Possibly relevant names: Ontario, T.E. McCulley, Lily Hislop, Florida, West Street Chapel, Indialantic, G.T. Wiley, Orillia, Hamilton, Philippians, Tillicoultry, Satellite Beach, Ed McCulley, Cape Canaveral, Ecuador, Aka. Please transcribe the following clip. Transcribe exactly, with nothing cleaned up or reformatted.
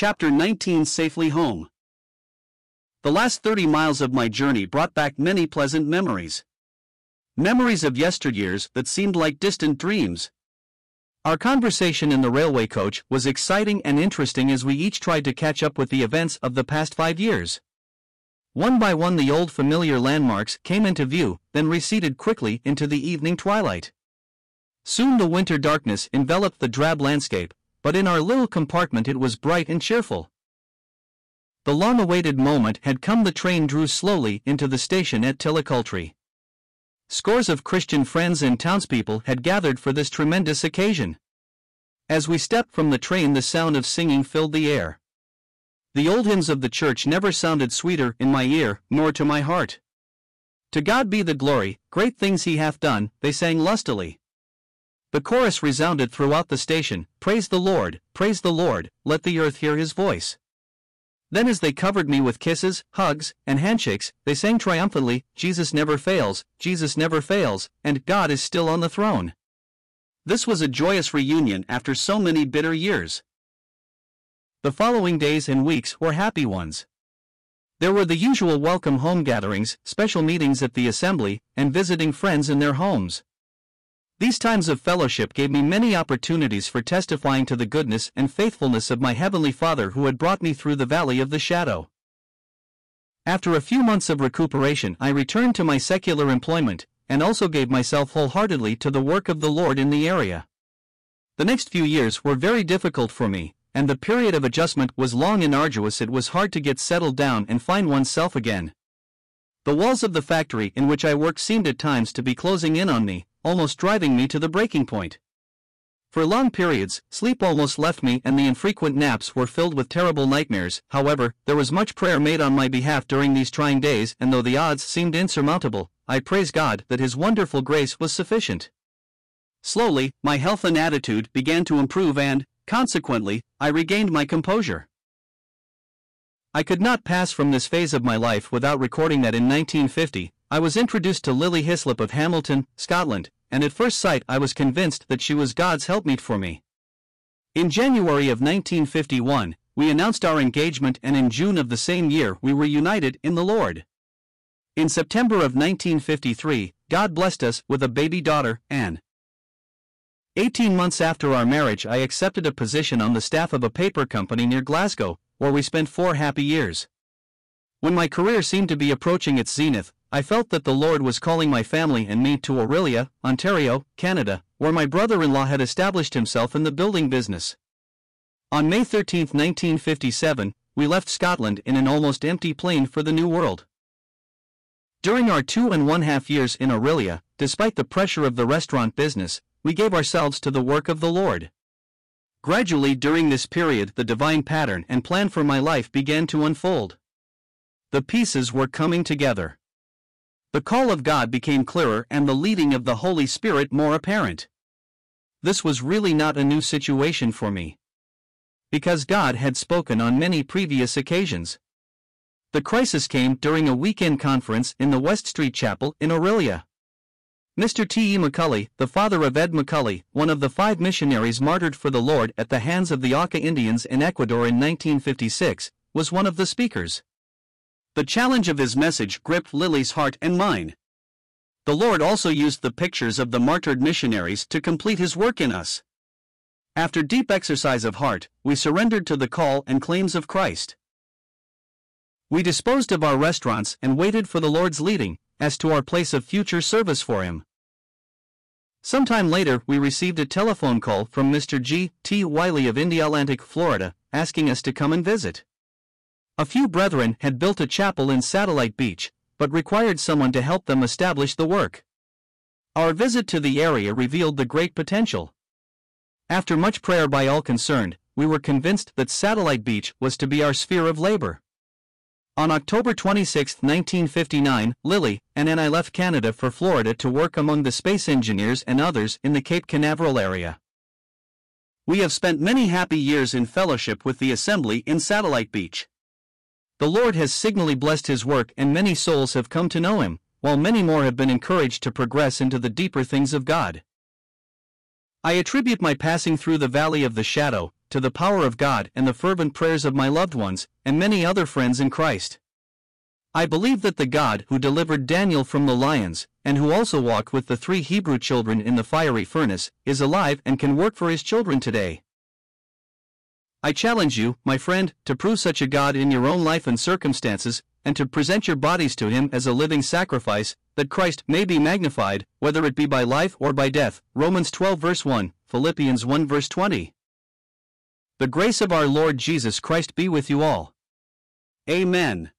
Chapter nineteen Safely Home. The last thirty miles of my journey brought back many pleasant memories. Memories of yesteryears that seemed like distant dreams. Our conversation in the railway coach was exciting and interesting as we each tried to catch up with the events of the past five years. One by one the old familiar landmarks came into view, then receded quickly into the evening twilight. Soon the winter darkness enveloped the drab landscape, but in our little compartment it was bright and cheerful. The long-awaited moment had come. The train drew slowly into the station at Tillicoultry. Scores of Christian friends and townspeople had gathered for this tremendous occasion. As we stepped from the train the sound of singing filled the air. The old hymns of the church never sounded sweeter in my ear, nor to my heart. "To God be the glory, great things he hath done," they sang lustily. The chorus resounded throughout the station, "Praise the Lord, praise the Lord, let the earth hear his voice." Then as they covered me with kisses, hugs, and handshakes, they sang triumphantly, "Jesus never fails, Jesus never fails, and God is still on the throne." This was a joyous reunion after so many bitter years. The following days and weeks were happy ones. There were the usual welcome home gatherings, special meetings at the assembly, and visiting friends in their homes. These times of fellowship gave me many opportunities for testifying to the goodness and faithfulness of my Heavenly Father who had brought me through the valley of the shadow. After a few months of recuperation, I returned to my secular employment, and also gave myself wholeheartedly to the work of the Lord in the area. The next few years were very difficult for me, and the period of adjustment was long and arduous. It was hard to get settled down and find oneself again. The walls of the factory in which I worked seemed at times to be closing in on me, almost driving me to the breaking point. For long periods, sleep almost left me and the infrequent naps were filled with terrible nightmares. However, there was much prayer made on my behalf during these trying days, and though the odds seemed insurmountable, I praise God that His wonderful grace was sufficient. Slowly, my health and attitude began to improve and, consequently, I regained my composure. I could not pass from this phase of my life without recording that in nineteen fifty, I was introduced to Lily Hislop of Hamilton, Scotland, and at first sight I was convinced that she was God's helpmeet for me. In January of nineteen fifty-one, we announced our engagement, and in June of the same year we were united in the Lord. In September of nineteen fifty-three, God blessed us with a baby daughter, Anne. Eighteen months after our marriage I accepted a position on the staff of a paper company near Glasgow, where we spent four happy years. When my career seemed to be approaching its zenith, I felt that the Lord was calling my family and me to Orillia, Ontario, Canada, where my brother-in-law had established himself in the building business. On May thirteenth nineteen fifty-seven, we left Scotland in an almost empty plane for the New World. During our two and one-half years in Orillia, despite the pressure of the restaurant business, we gave ourselves to the work of the Lord. Gradually during this period the divine pattern and plan for my life began to unfold. The pieces were coming together. The call of God became clearer and the leading of the Holy Spirit more apparent. This was really not a new situation for me, because God had spoken on many previous occasions. The crisis came during a weekend conference in the West Street Chapel in Orillia. Mister T E McCulley, the father of Ed McCulley, one of the five missionaries martyred for the Lord at the hands of the Aka Indians in Ecuador in nineteen fifty-six, was one of the speakers. The challenge of his message gripped Lily's heart and mine. The Lord also used the pictures of the martyred missionaries to complete His work in us. After deep exercise of heart, we surrendered to the call and claims of Christ. We disposed of our restaurants and waited for the Lord's leading as to our place of future service for Him. Sometime later we received a telephone call from Mister G T Wiley of Indialantic, Florida, asking us to come and visit. A few brethren had built a chapel in Satellite Beach, but required someone to help them establish the work. Our visit to the area revealed the great potential. After much prayer by all concerned, we were convinced that Satellite Beach was to be our sphere of labor. On October twenty-sixth nineteen fifty-nine, Lily and Anne and I left Canada for Florida to work among the space engineers and others in the Cape Canaveral area. We have spent many happy years in fellowship with the assembly in Satellite Beach. The Lord has signally blessed His work and many souls have come to know Him, while many more have been encouraged to progress into the deeper things of God. I attribute my passing through the valley of the shadow to the power of God and the fervent prayers of my loved ones, and many other friends in Christ. I believe that the God who delivered Daniel from the lions, and who also walked with the three Hebrew children in the fiery furnace, is alive and can work for his children today. I challenge you, my friend, to prove such a God in your own life and circumstances, and to present your bodies to him as a living sacrifice, that Christ may be magnified, whether it be by life or by death. Romans twelve verse one, Philippians one verse twenty. The grace of our Lord Jesus Christ be with you all. Amen.